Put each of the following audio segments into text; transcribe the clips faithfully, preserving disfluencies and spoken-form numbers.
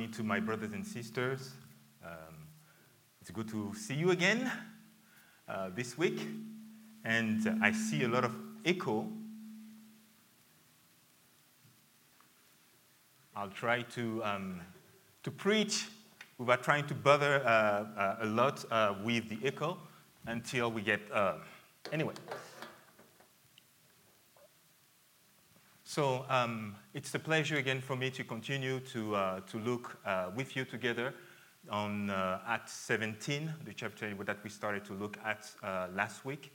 Deuteronomy to my brothers and sisters. Um, it's good to see you again uh, this week. And uh, I see a lot of echo. I'll try to um, to preach without trying to bother uh, uh, a lot uh, with the echo until we get... Uh, anyway. So um, it's a pleasure again for me to continue to uh, to look uh, with you together on uh, Acts seventeen, the chapter that we started to look at uh, last week.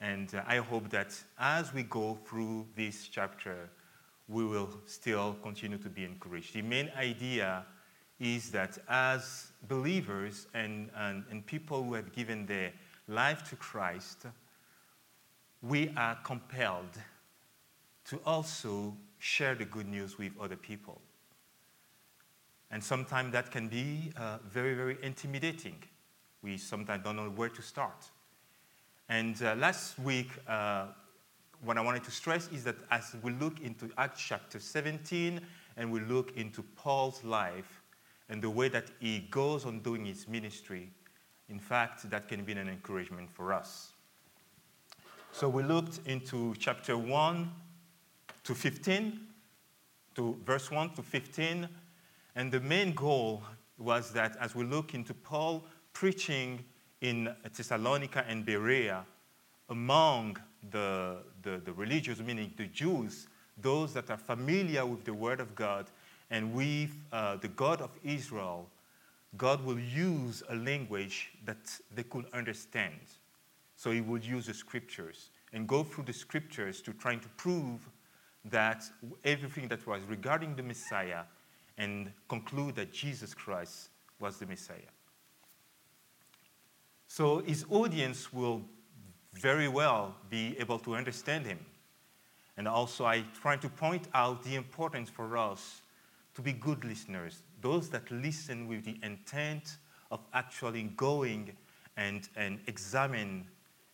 And uh, I hope that as we go through this chapter, we will still continue to be encouraged. The main idea is that as believers and, and, and people who have given their life to Christ, we are compelled to also share the good news with other people. And sometimes that can be uh, very, very intimidating. We sometimes don't know where to start. And uh, last week, uh, what I wanted to stress is that as we look into Acts chapter seventeen, and we look into Paul's life and the way that he goes on doing his ministry, in fact, that can be an encouragement for us. So we looked into chapter one, to fifteen, to verse one to fifteen, and the main goal was that as we look into Paul preaching in Thessalonica and Berea, among the, the, the religious, meaning the Jews, those that are familiar with the Word of God and with uh, the God of Israel, God will use a language that they could understand. So he would use the Scriptures and go through the Scriptures to try to prove that everything that was regarding the Messiah and conclude that Jesus Christ was the Messiah. So his audience will very well be able to understand him. And also I try to point out the importance for us to be good listeners, those that listen with the intent of actually going and, and examine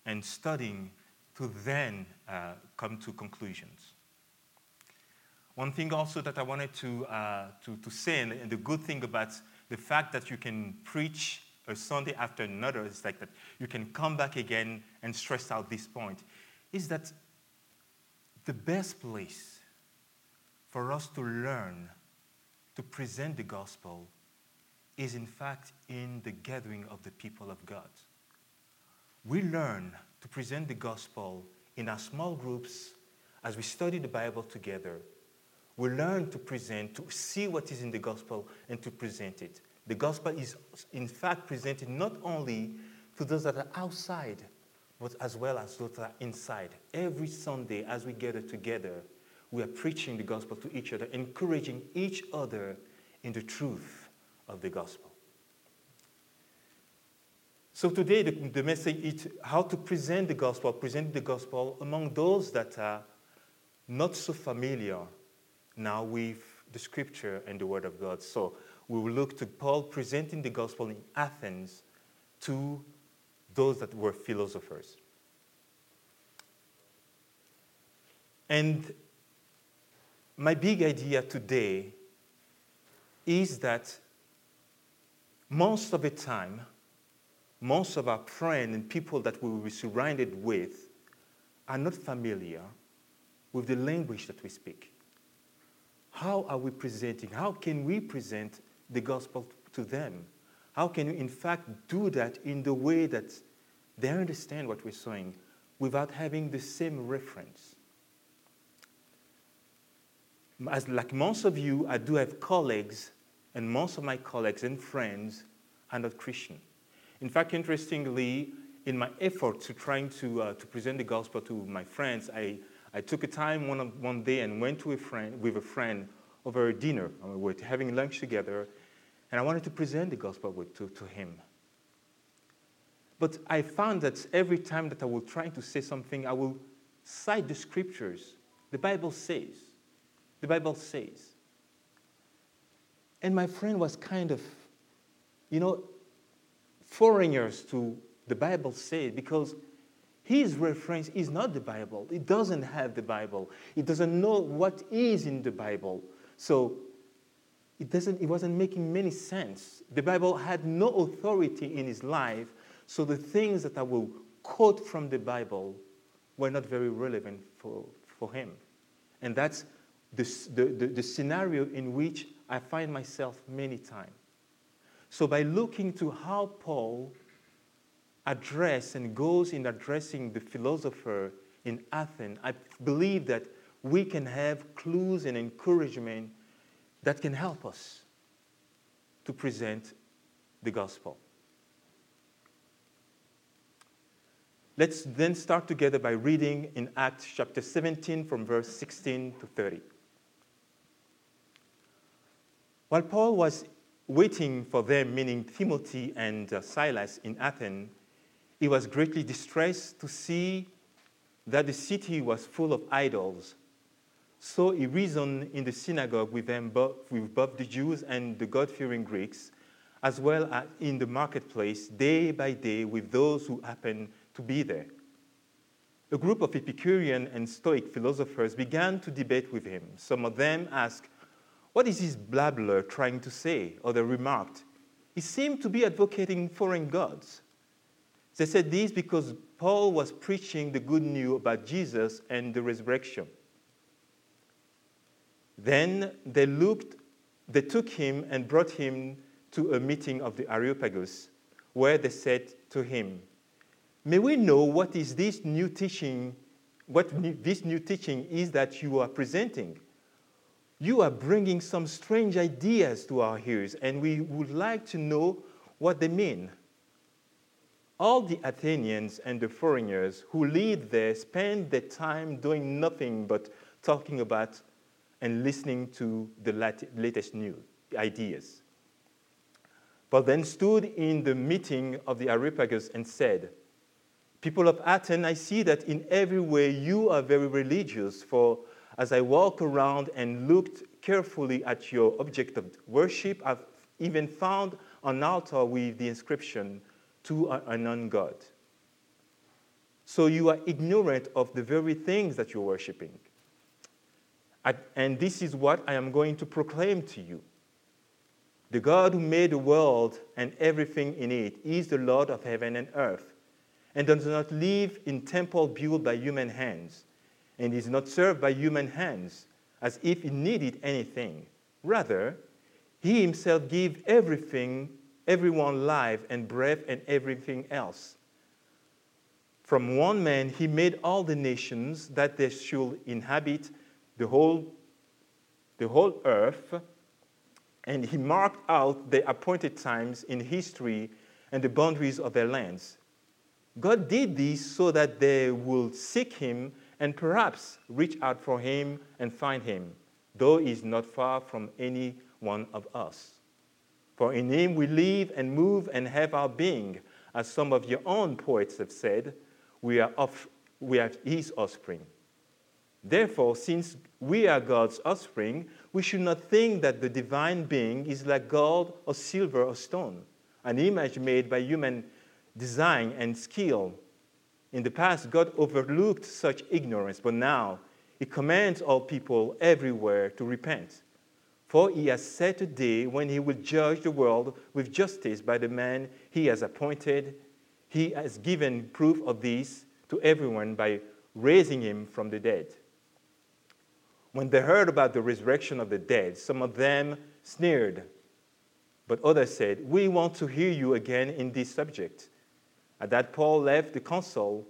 and studying to then uh, come to conclusions. One thing also that I wanted to, uh, to, to say, and, and the good thing about the fact that you can preach a Sunday after another, is like that you can come back again and stress out this point, is that the best place for us to learn to present the gospel is in fact in the gathering of the people of God. We learn to present the gospel in our small groups as we study the Bible together. We learn to present, to see what is in the gospel and to present it. The gospel is, in fact, presented not only to those that are outside, but as well as those that are inside. Every Sunday, as we gather together, we are preaching the gospel to each other, encouraging each other in the truth of the gospel. So today, the, the message is how to present the gospel, present the gospel among those that are not so familiar now with the Scripture and the Word of God. So we will look to Paul presenting the gospel in Athens to those that were philosophers. And my big idea today is that most of the time, most of our friends and people that we will be surrounded with are not familiar with the language that we speak. How are we presenting? How can we present the gospel to them? How can we, in fact, do that in the way that they understand what we're saying without having the same reference? As like most of you, I do have colleagues, and most of my colleagues and friends are not Christian. In fact, interestingly, in my effort to trying to uh, to present the gospel to my friends, I I took a time one, of, one day and went to a friend with a friend over a dinner. We were having lunch together, and I wanted to present the gospel with, to, to him. But I found that every time that I will try to say something, I will cite the Scriptures. The Bible says. The Bible says. And my friend was kind of, you know, foreigners to the Bible says, because his reference is not the Bible. It doesn't have the Bible. It doesn't know what is in the Bible. So it doesn't, it wasn't making many sense. The Bible had no authority in his life, so the things that I will quote from the Bible were not very relevant for, for him. And that's the, the, the scenario in which I find myself many times. So by looking to how Paul addressed and goes in addressing the philosopher in Athens, I believe that we can have clues and encouragement that can help us to present the gospel. Let's then start together by reading in Acts chapter seventeen from verse sixteen to thirty. While Paul was waiting for them, meaning Timothy and uh, Silas in Athens, he was greatly distressed to see that the city was full of idols. So he reasoned in the synagogue with them, both, with both the Jews and the God-fearing Greeks, as well as in the marketplace, day by day, with those who happened to be there. A group of Epicurean and Stoic philosophers began to debate with him. Some of them asked, "What is this blabbler trying to say?" Others remarked, "He seemed to be advocating foreign gods." They said this because Paul was preaching the good news about Jesus and the resurrection. Then they looked, they took him and brought him to a meeting of the Areopagus, where they said to him, "May we know what is this new teaching? What this new teaching is that you are presenting? You are bringing some strange ideas to our ears, and we would like to know what they mean." All the Athenians and the foreigners who lived there spent their time doing nothing but talking about and listening to the latest new ideas. Paul then stood in the meeting of the Areopagus and said, "People of Athens, I see that in every way you are very religious, for as I walked around and looked carefully at your object of worship, I've even found an altar with the inscription, 'To an unknown God.' So you are ignorant of the very things that you're worshiping. And this is what I am going to proclaim to you. The God who made the world and everything in it is the Lord of heaven and earth, and does not live in temples built by human hands, and is not served by human hands, as if he needed anything. Rather, he himself gave everything, everyone life and breath and everything else. From one man he made all the nations that they should inhabit the whole, the whole earth, and he marked out the appointed times in history and the boundaries of their lands. God did this so that they would seek him and perhaps reach out for him and find him, though he is not far from any one of us. For in him we live and move and have our being. As some of your own poets have said, we are, off, we are his offspring. Therefore, since we are God's offspring, we should not think that the divine being is like gold or silver or stone, an image made by human design and skill. In the past, God overlooked such ignorance, but now he commands all people everywhere to repent. For he has set a day when he will judge the world with justice by the man he has appointed. He has given proof of this to everyone by raising him from the dead." When they heard about the resurrection of the dead, some of them sneered, but others said, "We want to hear you again in this subject." At that, Paul left the council.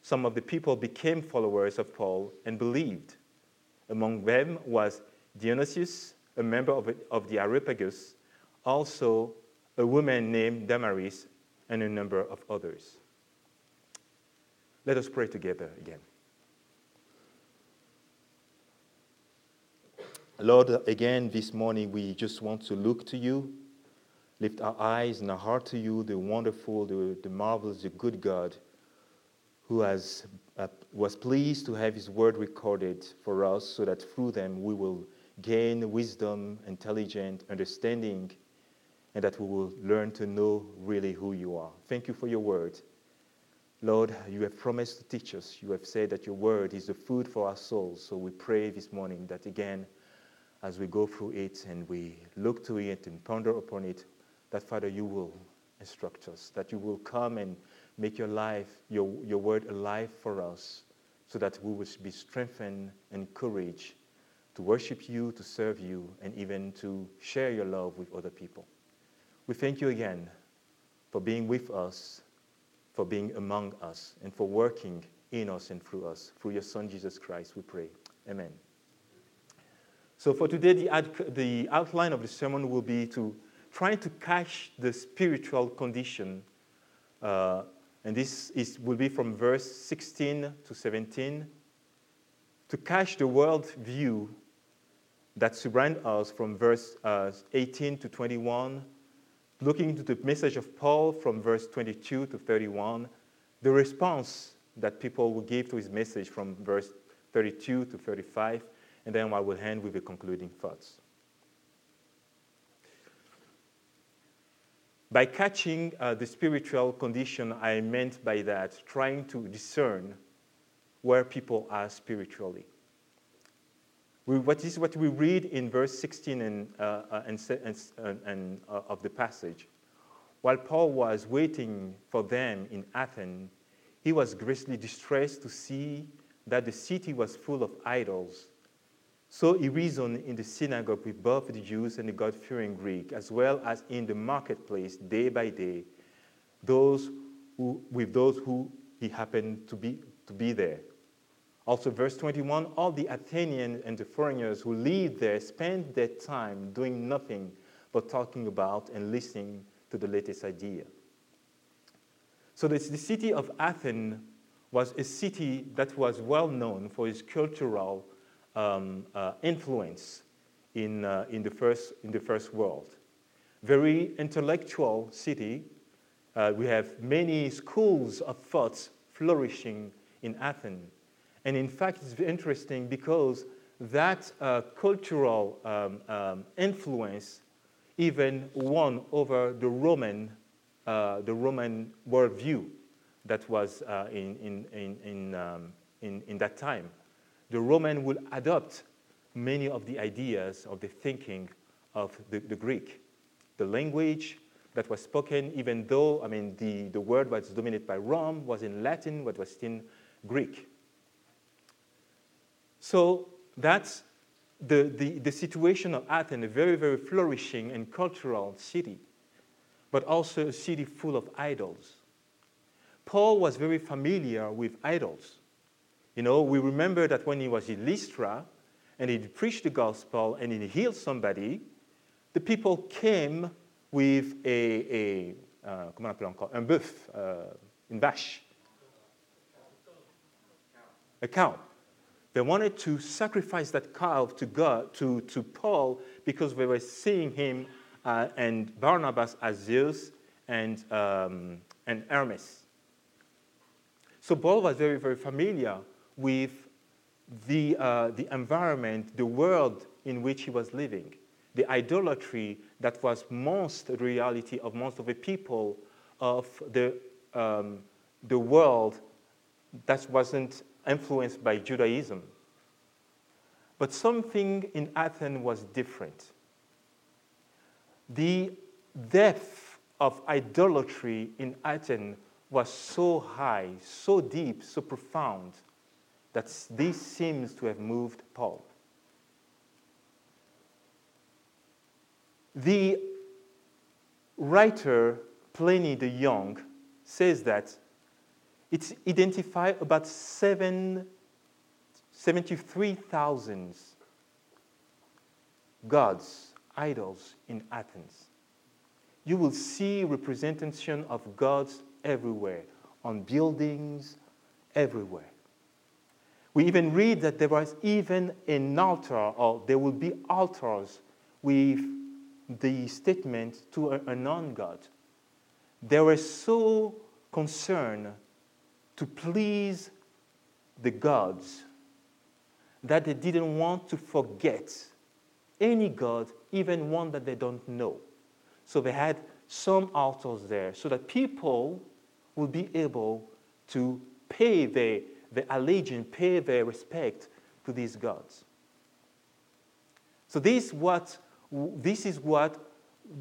Some of the people became followers of Paul and believed. Among them was Dionysius, a member of, of the Areopagus, also a woman named Damaris, and a number of others. Let us pray together again. Lord, again this morning we just want to look to you, lift our eyes and our heart to you, the wonderful, the, the marvelous, the good God who has, uh, was pleased to have his word recorded for us so that through them we will gain wisdom, intelligence, understanding, and that we will learn to know really who you are. Thank you for your word. Lord, you have promised to teach us. You have said that your word is the food for our souls. So we pray this morning that again as we go through it and we look to it and ponder upon it, that, Father, you will instruct us, that you will come and make your life, your, your word alive for us, so that we will be strengthened and encouraged to worship you, to serve you, and even to share your love with other people. We thank you again for being with us, for being among us, and for working in us and through us. Through your Son, Jesus Christ, we pray. Amen. So for today, the, ad- the outline of the sermon will be to try to catch the spiritual condition. Uh, and this is, will be from verse sixteen to seventeen. To catch the world view that surrounds us from verse uh, eighteen to twenty-one. Looking to the message of Paul from verse twenty-two to thirty-one. The response that people will give to his message from verse thirty-two to thirty-five, and then I will end with the concluding thoughts. By catching uh, the spiritual condition, I meant by that trying to discern where people are spiritually. We, what is what we read in verse sixteen and, uh, and, and, and uh, of the passage. While Paul was waiting for them in Athens, he was greatly distressed to see that the city was full of idols. So he reasoned in the synagogue with both the Jews and the God-fearing Greeks, as well as in the marketplace day by day, those who, with those who he happened to be, to be there. Also, verse twenty-one, all the Athenians and the foreigners who lived there spent their time doing nothing but talking about and listening to the latest idea. So the city of Athens was a city that was well known for its cultural um, uh, influence in, uh, in, the first, in the first world. Very intellectual city. Uh, we have many schools of thoughts flourishing in Athens. And in fact, it's interesting because that uh, cultural um, um, influence even won over the Roman Uh, the Roman worldview that was uh, in, in, in, in, um, in, in that time. The Roman would adopt many of the ideas of the thinking of the, the Greek. The language that was spoken, even though, I mean, the, the word was dominated by Rome, was in Latin, but was still Greek. So that's the, the, the situation of Athens, a very, very flourishing and cultural city, but also a city full of idols. Paul was very familiar with idols. You know, we remember that when he was in Lystra, and he preached the gospel, and he healed somebody, the people came with a, a uh, comment on appelle encore, un bœuf, uh, une vache, a cow. They wanted to sacrifice that cow to God, to, to Paul, because they were seeing him Uh, and Barnabas as Zeus and, um, and Hermes. So Paul was very, very familiar with the, uh, the environment, the world in which he was living, the idolatry that was most the reality of most of the people of the, um, the world that wasn't influenced by Judaism. But something in Athens was different. The depth of idolatry in Athens was so high, so deep, so profound, that this seems to have moved Paul. The writer Pliny the Young says that it identified about seventy-three thousand gods, idols in Athens. You will see representation of gods everywhere, on buildings, everywhere. We even read that there was even an altar, or there will be altars with the statement to a non-god. They were so concerned to please the gods that they didn't want to forget any god, even one that they don't know. So they had some altars there so that people would be able to pay their, their allegiance, pay their respect to these gods. So this, what, this is what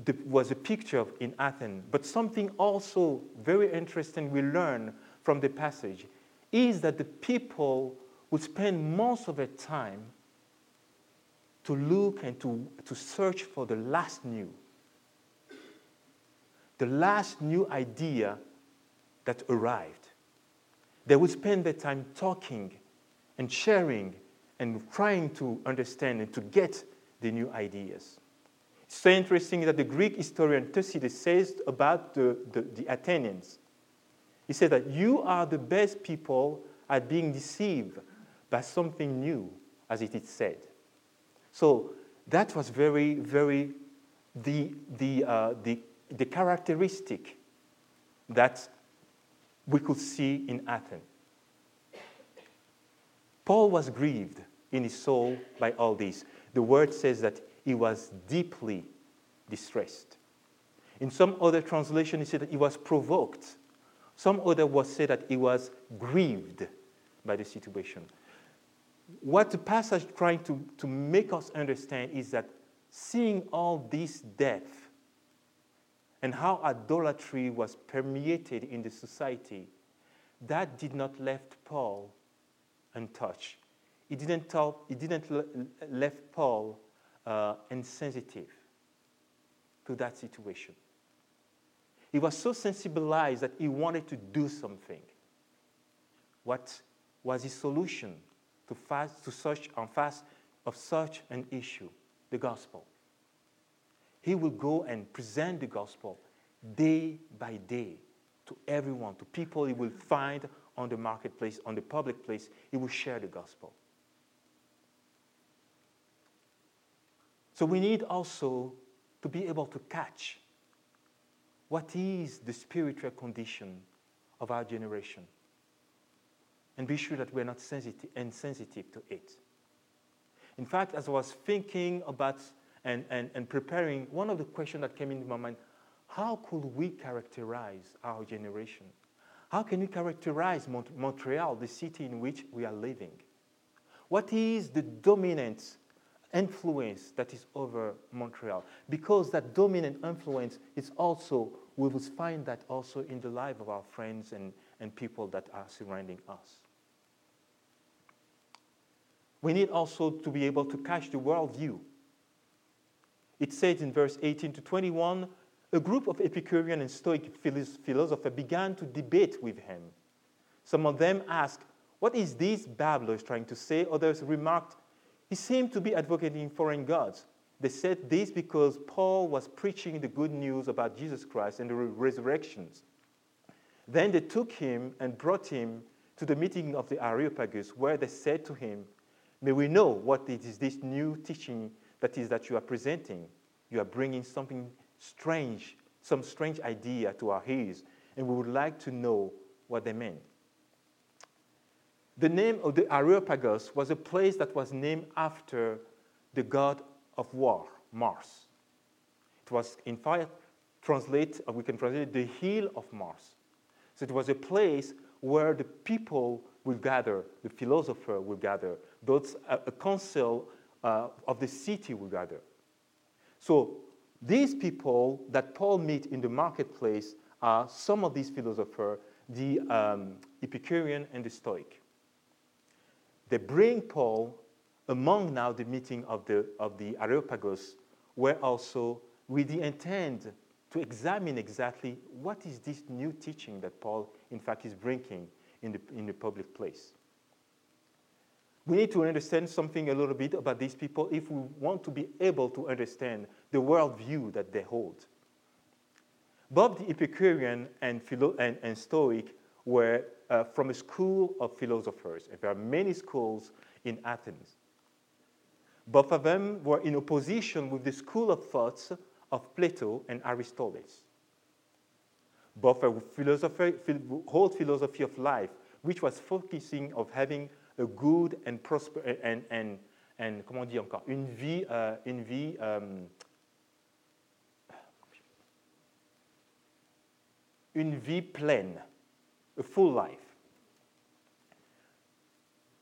the, was a picture of in Athens. But something also very interesting we learn from the passage is that the people would spend most of their time to look and to, to search for the last new, the last new idea that arrived. They would spend their time talking and sharing and trying to understand and to get the new ideas. It's so interesting that the Greek historian Thucydides says about the, the, the Athenians, he said that you are the best people at being deceived by something new, as it is said. So that was very, very the, the, uh, the, the characteristic that we could see in Athens. Paul was grieved in his soul by all this. The word says that he was deeply distressed. In some other translation, it said that he was provoked. Some other was said that he was grieved by the situation. What the passage is trying to, to make us understand is that seeing all this death and how idolatry was permeated in the society, that did not left Paul untouched. It didn't, talk, it didn't le- left Paul uh, insensitive to that situation. He was so sensibilized that he wanted to do something. What was his solution to, fast, to such and fast of such an issue? The gospel. He will go and present the gospel day by day to everyone, to people he will find on the marketplace, on the public place. He will share the gospel. So we need also to be able to catch what is the spiritual condition of our generation and be sure that we're not sensitive, insensitive to it. In fact, as I was thinking about and, and, and preparing, one of the questions that came into my mind, how could we characterize our generation? How can we characterize Mont- Montreal, the city in which we are living? What is the dominant influence that is over Montreal? Because that dominant influence is also, we will find that also in the life of our friends and, and people that are surrounding us. We need also to be able to catch the worldview. It says in verse eighteen to twenty-one, a group of Epicurean and Stoic philosophers began to debate with him. Some of them asked, "What is this babbler trying to say?" Others remarked, "He seemed to be advocating foreign gods." They said this because Paul was preaching the good news about Jesus Christ and the resurrections. Then they took him and brought him to the meeting of the Areopagus, where they said to him, "May we know what it is this new teaching that is that you are presenting? You are bringing something strange, some strange idea to our ears, and we would like to know what they meant." The name of the Areopagus was a place that was named after the god of war, Mars. It was, in fact, translate, or we can translate it, the hill of Mars. So it was a place where the people will gather, the philosopher will gather, those a, a council uh, of the city will gather. So these people that Paul meets in the marketplace are some of these philosophers, the um, Epicurean and the Stoic. They bring Paul among now the meeting of the, of the Areopagus, where also with the intent to examine exactly what is this new teaching that Paul, in fact, is bringing in the, in the public place. We need to understand something a little bit about these people if we want to be able to understand the worldview that they hold. Both the Epicurean and, philo- and, and Stoic were Uh, from a school of philosophers. There are many schools in Athens. Both of them were in opposition with the school of thoughts of Plato and Aristotle. Both were philosophy, whole philosophy of life, which was focusing on having a good and prosper and and and comment on dit encore une vie uh, une vie um, une vie pleine. A full life.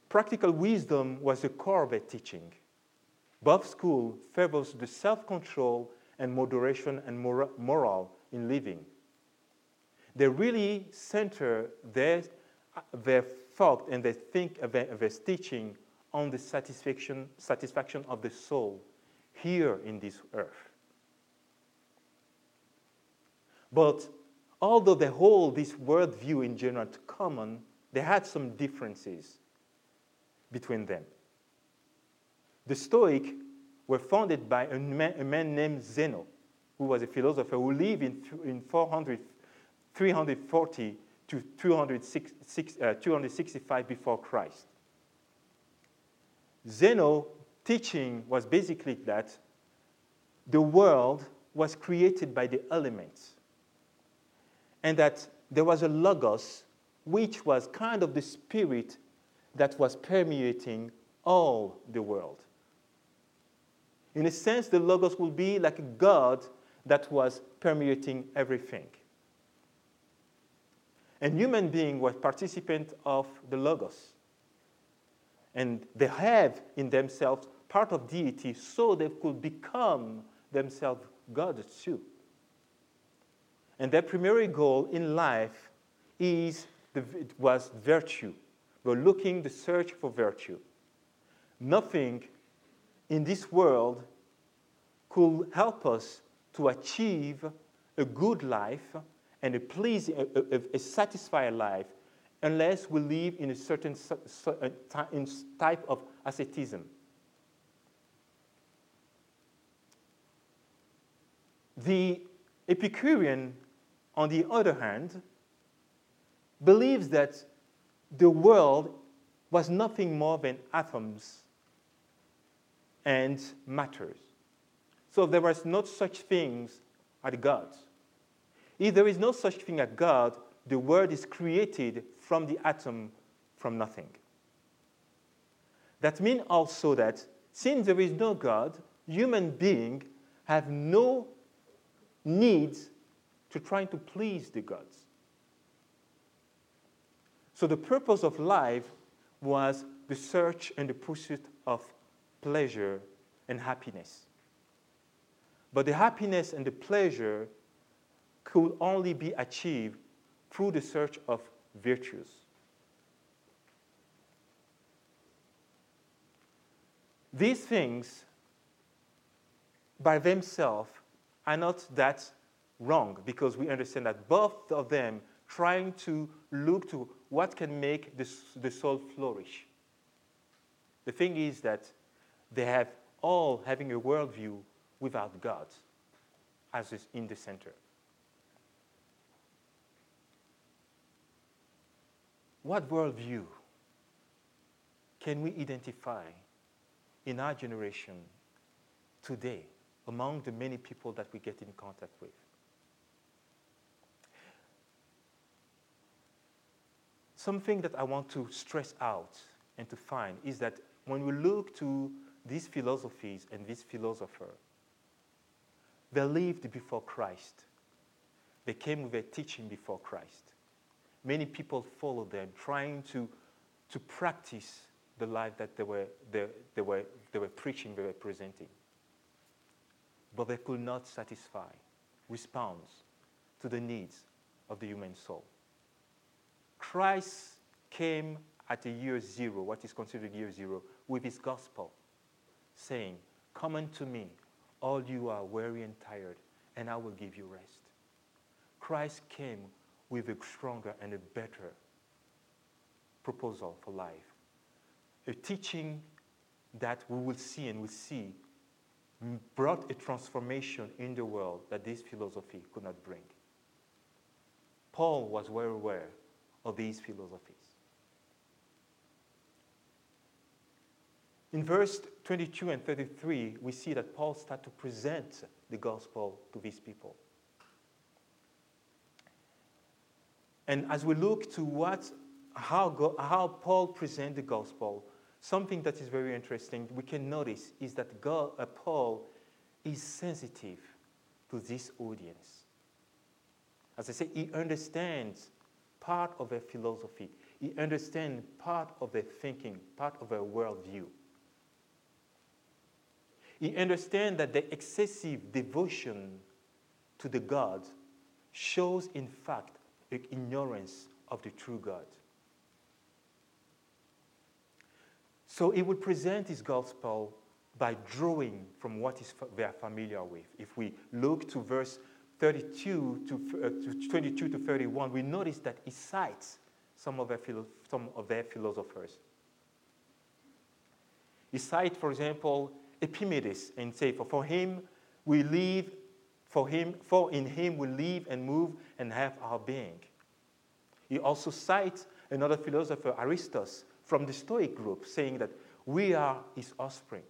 Practical wisdom was the core of their teaching. Both schools favors the self-control and moderation and mor- moral in living. They really center their, their thought and they think of their, of their teaching on the satisfaction, satisfaction of the soul here in this earth. But although they hold this worldview in general to common, they had some differences between them. The Stoics were founded by a man, a man named Zeno, who was a philosopher who lived in, in four hundred, three hundred forty to two hundred sixty-five before Christ. Zeno's teaching was basically that the world was created by the elements, and that there was a logos, which was kind of the spirit that was permeating all the world. In a sense, the logos would be like a God that was permeating everything. And human beings were participants of the logos. And they have in themselves part of deity, so they could become themselves gods too. And their primary goal in life is the, was virtue. We're looking the search for virtue. Nothing in this world could help us to achieve a good life and a pleasing, a, a, a satisfied life unless we live in a certain type of asceticism. The Epicurean, on the other hand, believes that the world was nothing more than atoms and matters. So there was no such things as God. If there is no such thing as God, the world is created from the atom, from nothing. That means also that since there is no God, human beings have no needs to try to please the gods. So the purpose of life was the search and the pursuit of pleasure and happiness. But the happiness and the pleasure could only be achieved through the search of virtues. These things by themselves are not that wrong, because we understand that both of them trying to look to what can make the, the soul flourish. The thing is that they have all having a worldview without God as is in the center. What worldview can we identify in our generation today among the many people that we get in contact with? Something that I want to stress out and to find is that when we look to these philosophies and these philosophers, they lived before Christ. They came with their teaching before Christ. Many people followed them, trying to, to practice the life that they were, they, they, were, they were preaching, they were presenting. But they could not satisfy, respond to the needs of the human soul. Christ came at the year zero, what is considered year zero, with his gospel, saying, "Come unto me, all you are weary and tired, and I will give you rest." Christ came with a stronger and a better proposal for life, a teaching that we will see and will see brought a transformation in the world that this philosophy could not bring. Paul was well aware of these philosophies. In verse twenty-two and thirty-three, we see that Paul starts to present the gospel to these people. And as we look to what, how, go, how Paul presents the gospel, something that is very interesting we can notice is that God, uh, Paul is sensitive to this audience. As I say, he understands part of their philosophy. He understands part of their thinking, part of their worldview. He understands that the excessive devotion to the gods shows, in fact, an ignorance of the true God. So he would present his gospel by drawing from what is f- they are familiar with. If we look to verse thirty-two to, uh, to twenty-two to thirty-one, we notice that he cites some of their, philo- some of their philosophers. He cites, for example, Epimenides, and say, "For for him we live, for him, for in him we live and move and have our being." He also cites another philosopher, Aratus, from the Stoic group, saying that we are his offspring.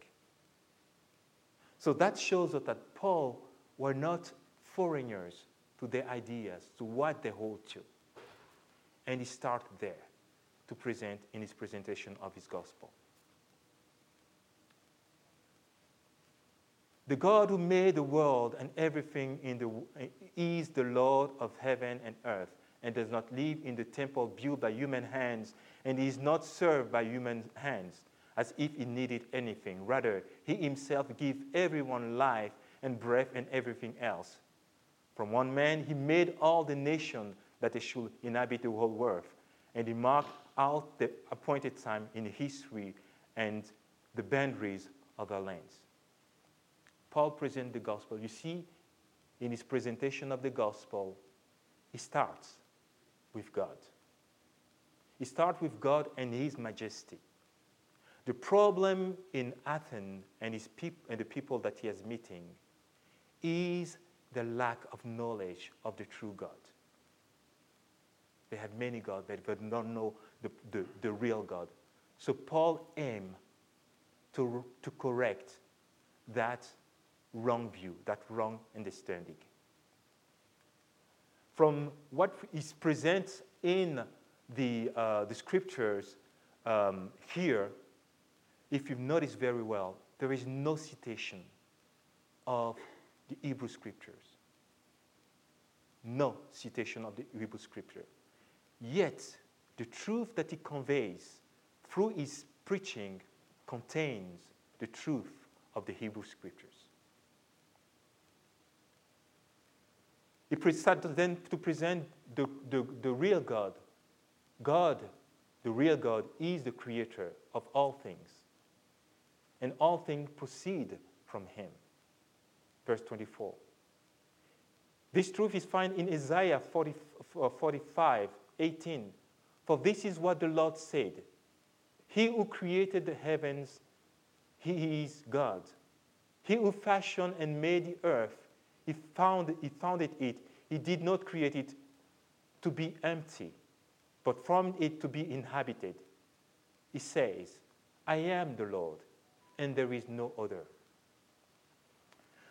So that shows us that Paul were not foreigners to their ideas, to what they hold to. And he started there to present in his presentation of his gospel. The God who made the world and everything in the is the Lord of heaven and earth, and does not live in the temple built by human hands, and is not served by human hands, as if he needed anything. Rather, he himself gives everyone life and breath and everything else. From one man he made all the nations that they should inhabit the whole earth, and he marked out the appointed time in history and the boundaries of their lands. Paul presents the gospel. You see, in his presentation of the gospel, he starts with God. He starts with God and his majesty. The problem in Athens and, his peop- and the people that he is meeting is the lack of knowledge of the true God. They have many gods, but they don't know the, the, the real God. So Paul aimed to, to correct that wrong view, that wrong understanding. From what is present in the, uh, the scriptures um, here, if you've noticed very well, there is no citation of the Hebrew scriptures. No citation of the Hebrew scripture. Yet, the truth that he conveys through his preaching contains the truth of the Hebrew scriptures. He started then to present the, the, the real God. God, the real God, is the creator of all things. And all things proceed from him. Verse twenty-four. This truth is found in Isaiah forty, forty-five, eighteen. For this is what the Lord said. He who created the heavens, he is God. He who fashioned and made the earth, he found, he founded it. He did not create it to be empty, but formed it to be inhabited. He says, I am the Lord, and there is no other.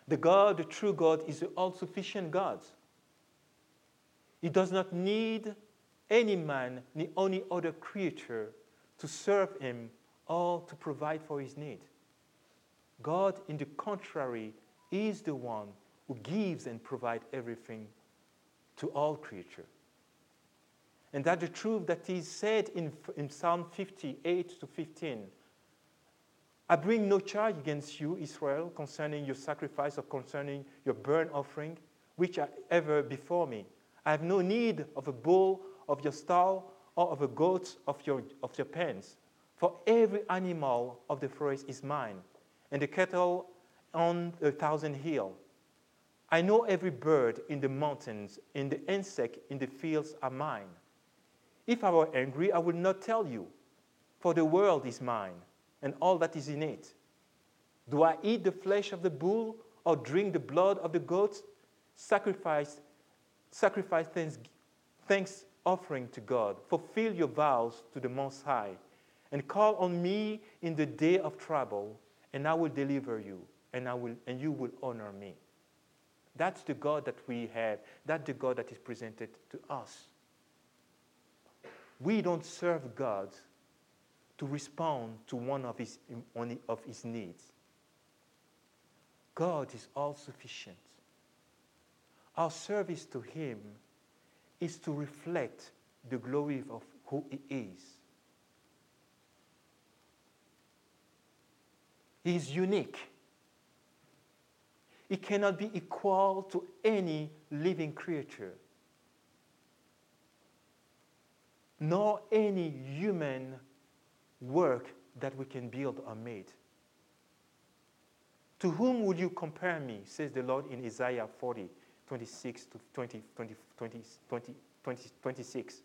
The God, the true God, is the all-sufficient God. He does not need any man, nor any other creature to serve him or to provide for his need. God, in the contrary, is the one who gives and provides everything to all creatures. And that's the truth that is said in, in Psalm fifty-eight to fifteen. I bring no charge against you, Israel, concerning your sacrifice or concerning your burnt offering, which are ever before me. I have no need of a bull of your stall or of a goat of your, of your pens. For every animal of the forest is mine, and the cattle on a thousand hills. I know every bird in the mountains, and the insect in the fields are mine. If I were angry, I would not tell you, for the world is mine, and all that is in it. Do I eat the flesh of the bull, or drink the blood of the goat? Sacrifice, sacrifice thanks, thanks offering to God. Fulfill your vows to the Most High, and call on me in the day of trouble, and I will deliver you, and I will, and you will honor me. That's the God that we have. That's the God that is presented to us. We don't serve God to respond to one of his, one of his needs. God is all-sufficient. Our service to him is to reflect the glory of who he is. He is unique. He cannot be equal to any living creature, nor any human work that we can build or make. To whom would you compare me, says the Lord in Isaiah forty, twenty-six to twenty, twenty, twenty, twenty, twenty, twenty-six.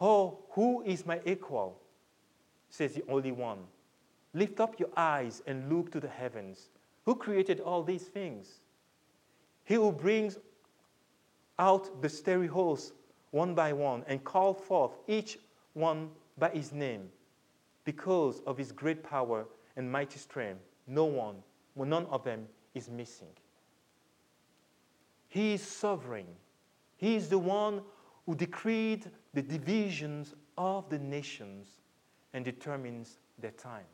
Oh, who is my equal, says the Holy One. Lift up your eyes and look to the heavens. Who created all these things? He who brings out the starry hosts one by one and calls forth each one by his name. Because of his great power and mighty strength, no one, well, none of them is missing. He is sovereign. He is the one who decreed the divisions of the nations and determines their time.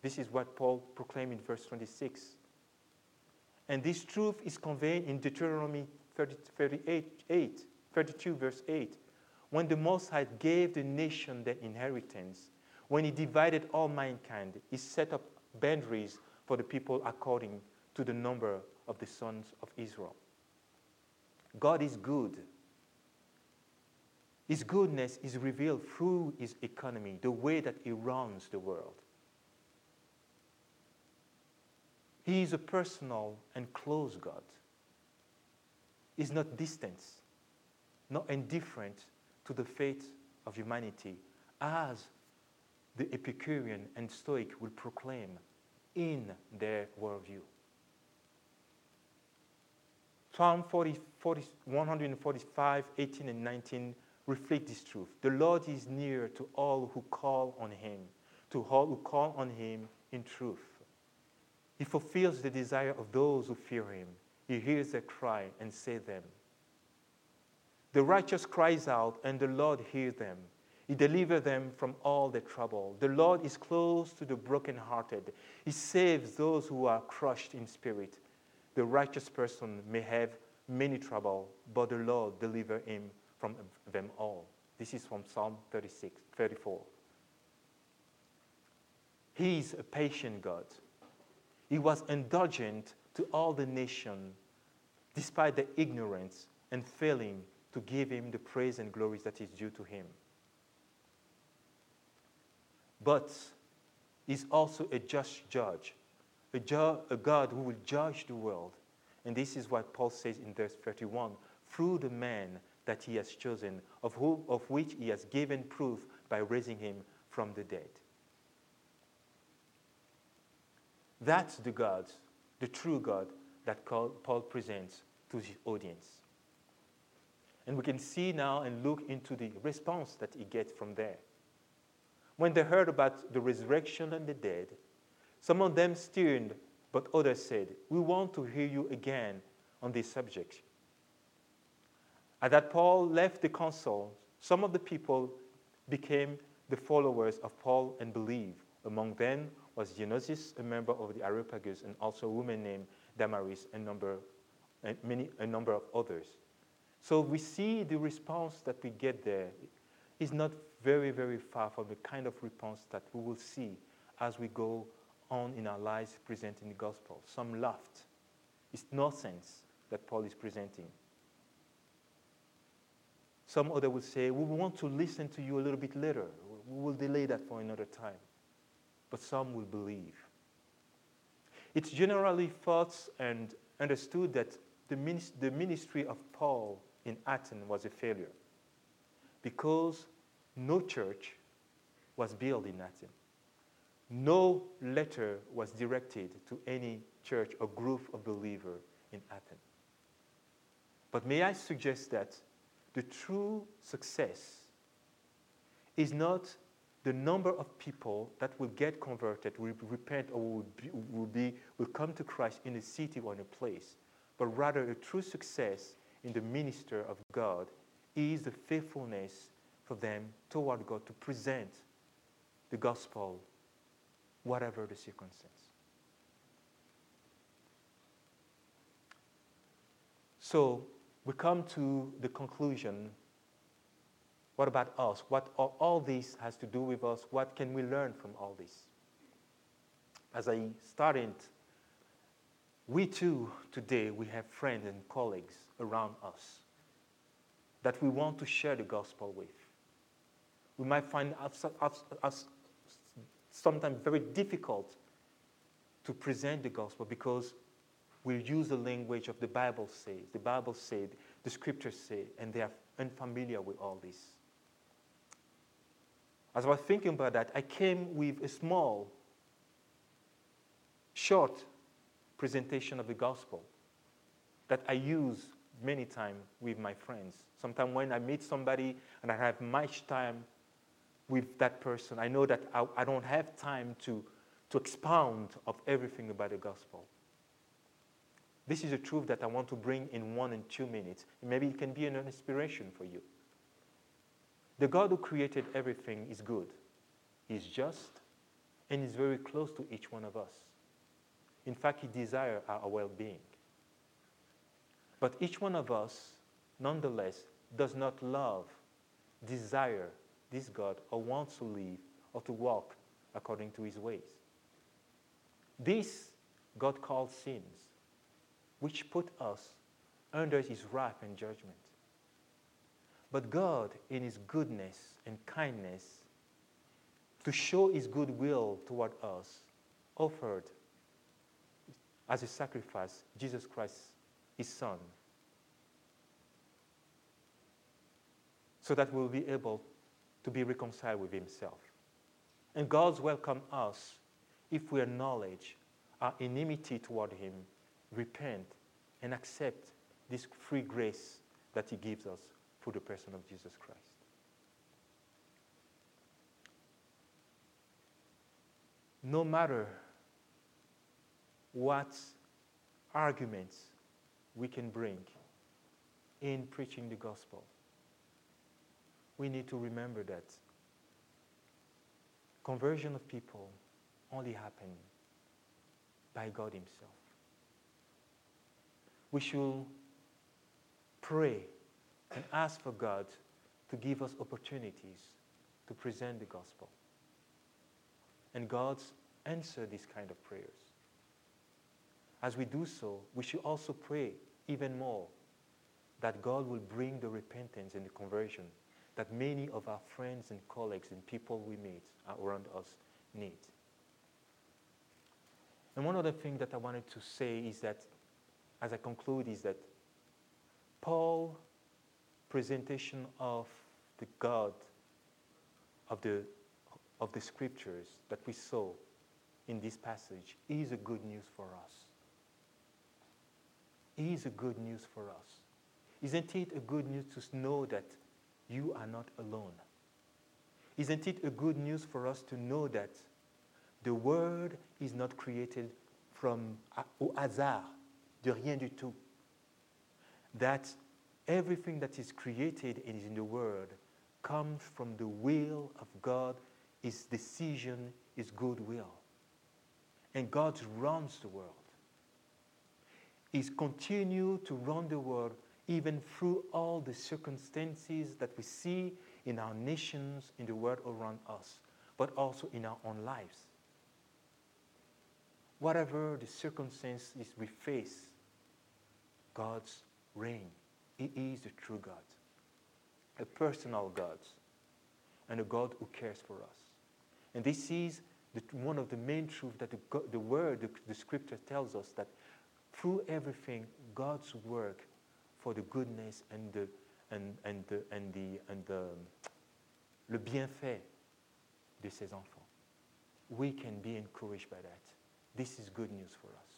This is what Paul proclaimed in verse twenty-six. And this truth is conveyed in Deuteronomy thirty, thirty-eight, eight, thirty-two, verse eight, when the Most High gave the nation their inheritance. When he divided all mankind, he set up boundaries for the people according to the number of the sons of Israel. God is good. His goodness is revealed through his economy, the way that he runs the world. He is a personal and close God. He is not distant, not indifferent to the fate of humanity, as the Epicurean and Stoic will proclaim in their worldview. Psalm one forty-five, eighteen and nineteen reflect this truth. The Lord is near to all who call on him, to all who call on him in truth. He fulfills the desire of those who fear him. He hears their cry and saves them. The righteous cries out, and the Lord hears them. He delivers them from all their trouble. The Lord is close to the brokenhearted. He saves those who are crushed in spirit. The righteous person may have many trouble, but the Lord delivers him from them all. This is from Psalm thirty-six, thirty-four. He is a patient God. He was indulgent to all the nation, despite their ignorance, and failing to give him the praise and glory that is due to him. But he's also a just judge, a, ju- a God who will judge the world. And this is what Paul says in verse thirty-one, through the man that he has chosen, of, who, of which he has given proof by raising him from the dead. That's the God, the true God, that Paul presents to his audience. And we can see now and look into the response that he gets from there. When they heard about the resurrection and the dead, some of them stirred, but others said, "We want to hear you again on this subject." As that Paul left the council, some of the people became the followers of Paul and believed. Among them was Dionysius, a member of the Areopagus, and also a woman named Damaris, and number, and many, a number of others. So we see the response that we get there is not very, very far from the kind of response that we will see as we go on in our lives presenting the gospel. Some laughed. It's nonsense that Paul is presenting. Some other will say, "We want to listen to you a little bit later. We will delay that for another time." But some will believe. It's generally thought and understood that the ministry of Paul in Athens was a failure, because no church was built in Athens. No letter was directed to any church or group of believers in Athens. But may I suggest that the true success is not the number of people that will get converted, will repent, or will, be, will, be, will come to Christ in a city or in a place, but rather a true success in the minister of God is the faithfulness for them toward God to present the gospel, whatever the circumstance. So we come to the conclusion, what about us? What all, all this has to do with us? What can we learn from all this? As I started we too, today, we have friends and colleagues around us that we want to share the gospel with. We might find us, us, us sometimes very difficult to present the gospel because we use the language of the Bible says, the Bible said, the scriptures say, and they are unfamiliar with all this. As I was thinking about that, I came with a small, short presentation of the gospel that I use many times with my friends. Sometimes when I meet somebody and I have much time with that person, I know that I, I don't have time to, to expound of everything about the gospel. This is a truth that I want to bring in one and two minutes. Maybe it can be an inspiration for you. The God who created everything is good, is just, and is very close to each one of us. In fact, He desires our well-being. But each one of us, nonetheless, does not love, desire this God, or wants to live or to walk according to His ways. This God calls sins, which put us under His wrath and judgment. But God, in His goodness and kindness, to show His goodwill toward us, offered as a sacrifice Jesus Christ, His Son, so that we will be able to be reconciled with Himself. And God welcomes us if we acknowledge our enmity toward Him, repent, and accept this free grace that He gives us through the person of Jesus Christ. No matter what arguments we can bring in preaching the gospel, we need to remember that conversion of people only happen by God Himself. We should pray and ask for God to give us opportunities to present the gospel. And God answers these kind of prayers. As we do so, we should also pray even more that God will bring the repentance and the conversion that many of our friends and colleagues and people we meet around us need. And one other thing that I wanted to say is that, as I conclude, is that Paul's presentation of the God of the, of the scriptures that we saw in this passage is a good news for us. Is a good news for us. Isn't it a good news to know that you are not alone? Isn't it a good news for us to know that the Word is not created from au hasard, de rien du tout? That everything that is created and is in the Word comes from the will of God, His decision, His goodwill. And God runs the world. He's continued to run the world even through all the circumstances that we see in our nations, in the world around us, but also in our own lives. Whatever the circumstances we face, God's reign, He is the true God, a personal God, and a God who cares for us. And this is the, one of the main truths that the, the Word, the, the Scripture tells us, that through everything, God's work for the goodness and the and and the and the and the le bienfait de ses enfants. We can be encouraged by that. This is good news for us.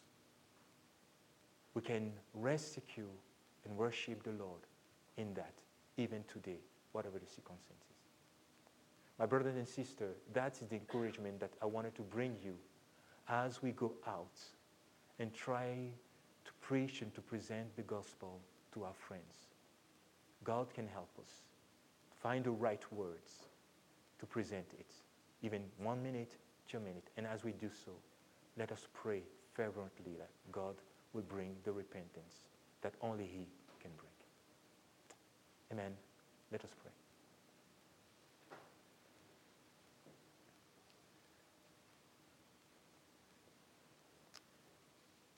We can rest secure and worship the Lord in that, even today, whatever the circumstances. My brothers and sisters, that is the encouragement that I wanted to bring you as we go out and try to preach and to present the gospel to our friends. God can help us find the right words to present it, even one minute, two minutes. And as we do so, let us pray fervently that God will bring the repentance that only He can bring. Amen. Let us pray.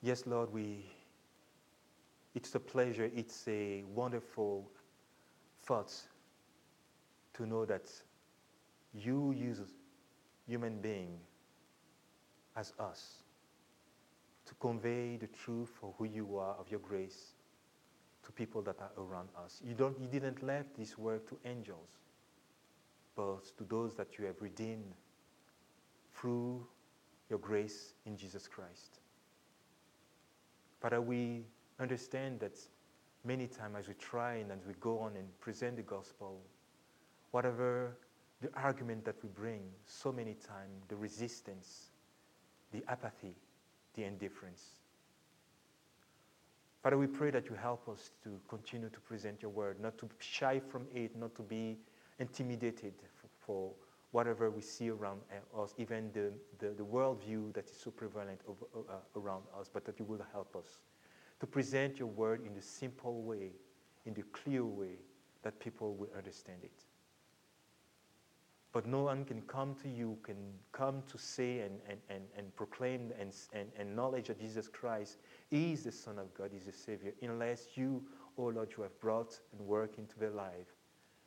Yes, Lord, we. It's a pleasure, it's a wonderful thought to know that you use human being as us to convey the truth for who you are, of your grace, to people that are around us. You don't, you didn't left this work to angels, but to those that you have redeemed through your grace in Jesus Christ. Father, we understand that many times as we try and as we go on and present the gospel, whatever the argument that we bring, so many times the resistance, the apathy, the indifference. Father, we pray that you help us to continue to present your word, not to shy from it, not to be intimidated for, for whatever we see around us, even the, the, the worldview that is so prevalent over, uh, around us, but that you will help us to present your word in the simple way, in the clear way that people will understand it. But no one can come to you, can come to say and, and, and, and proclaim and, and, and knowledge that Jesus Christ is the Son of God, is the Savior, unless you, O Lord, you have brought and worked into their life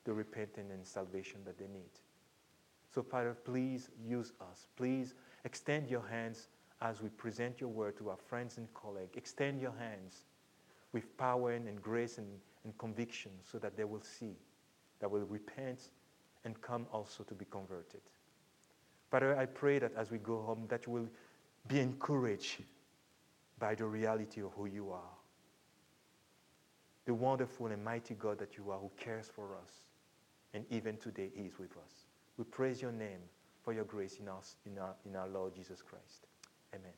the repentance and salvation that they need. So, Father, please use us. Please extend your hands as we present your word to our friends and colleagues. Extend your hands with power and grace and, and conviction so that they will see, that will repent, and come also to be converted. Father, I pray that as we go home, that you will be encouraged by the reality of who you are. The wonderful and mighty God that you are, who cares for us, and even today is with us. We praise your name for your grace in us, in our, in our Lord Jesus Christ. Amen.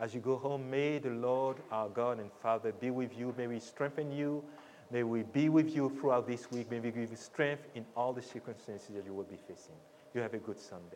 As you go home, may the Lord, our God and Father, be with you. May we strengthen you. May we be with you throughout this week. May we give you strength in all the circumstances that you will be facing. You have a good Sunday.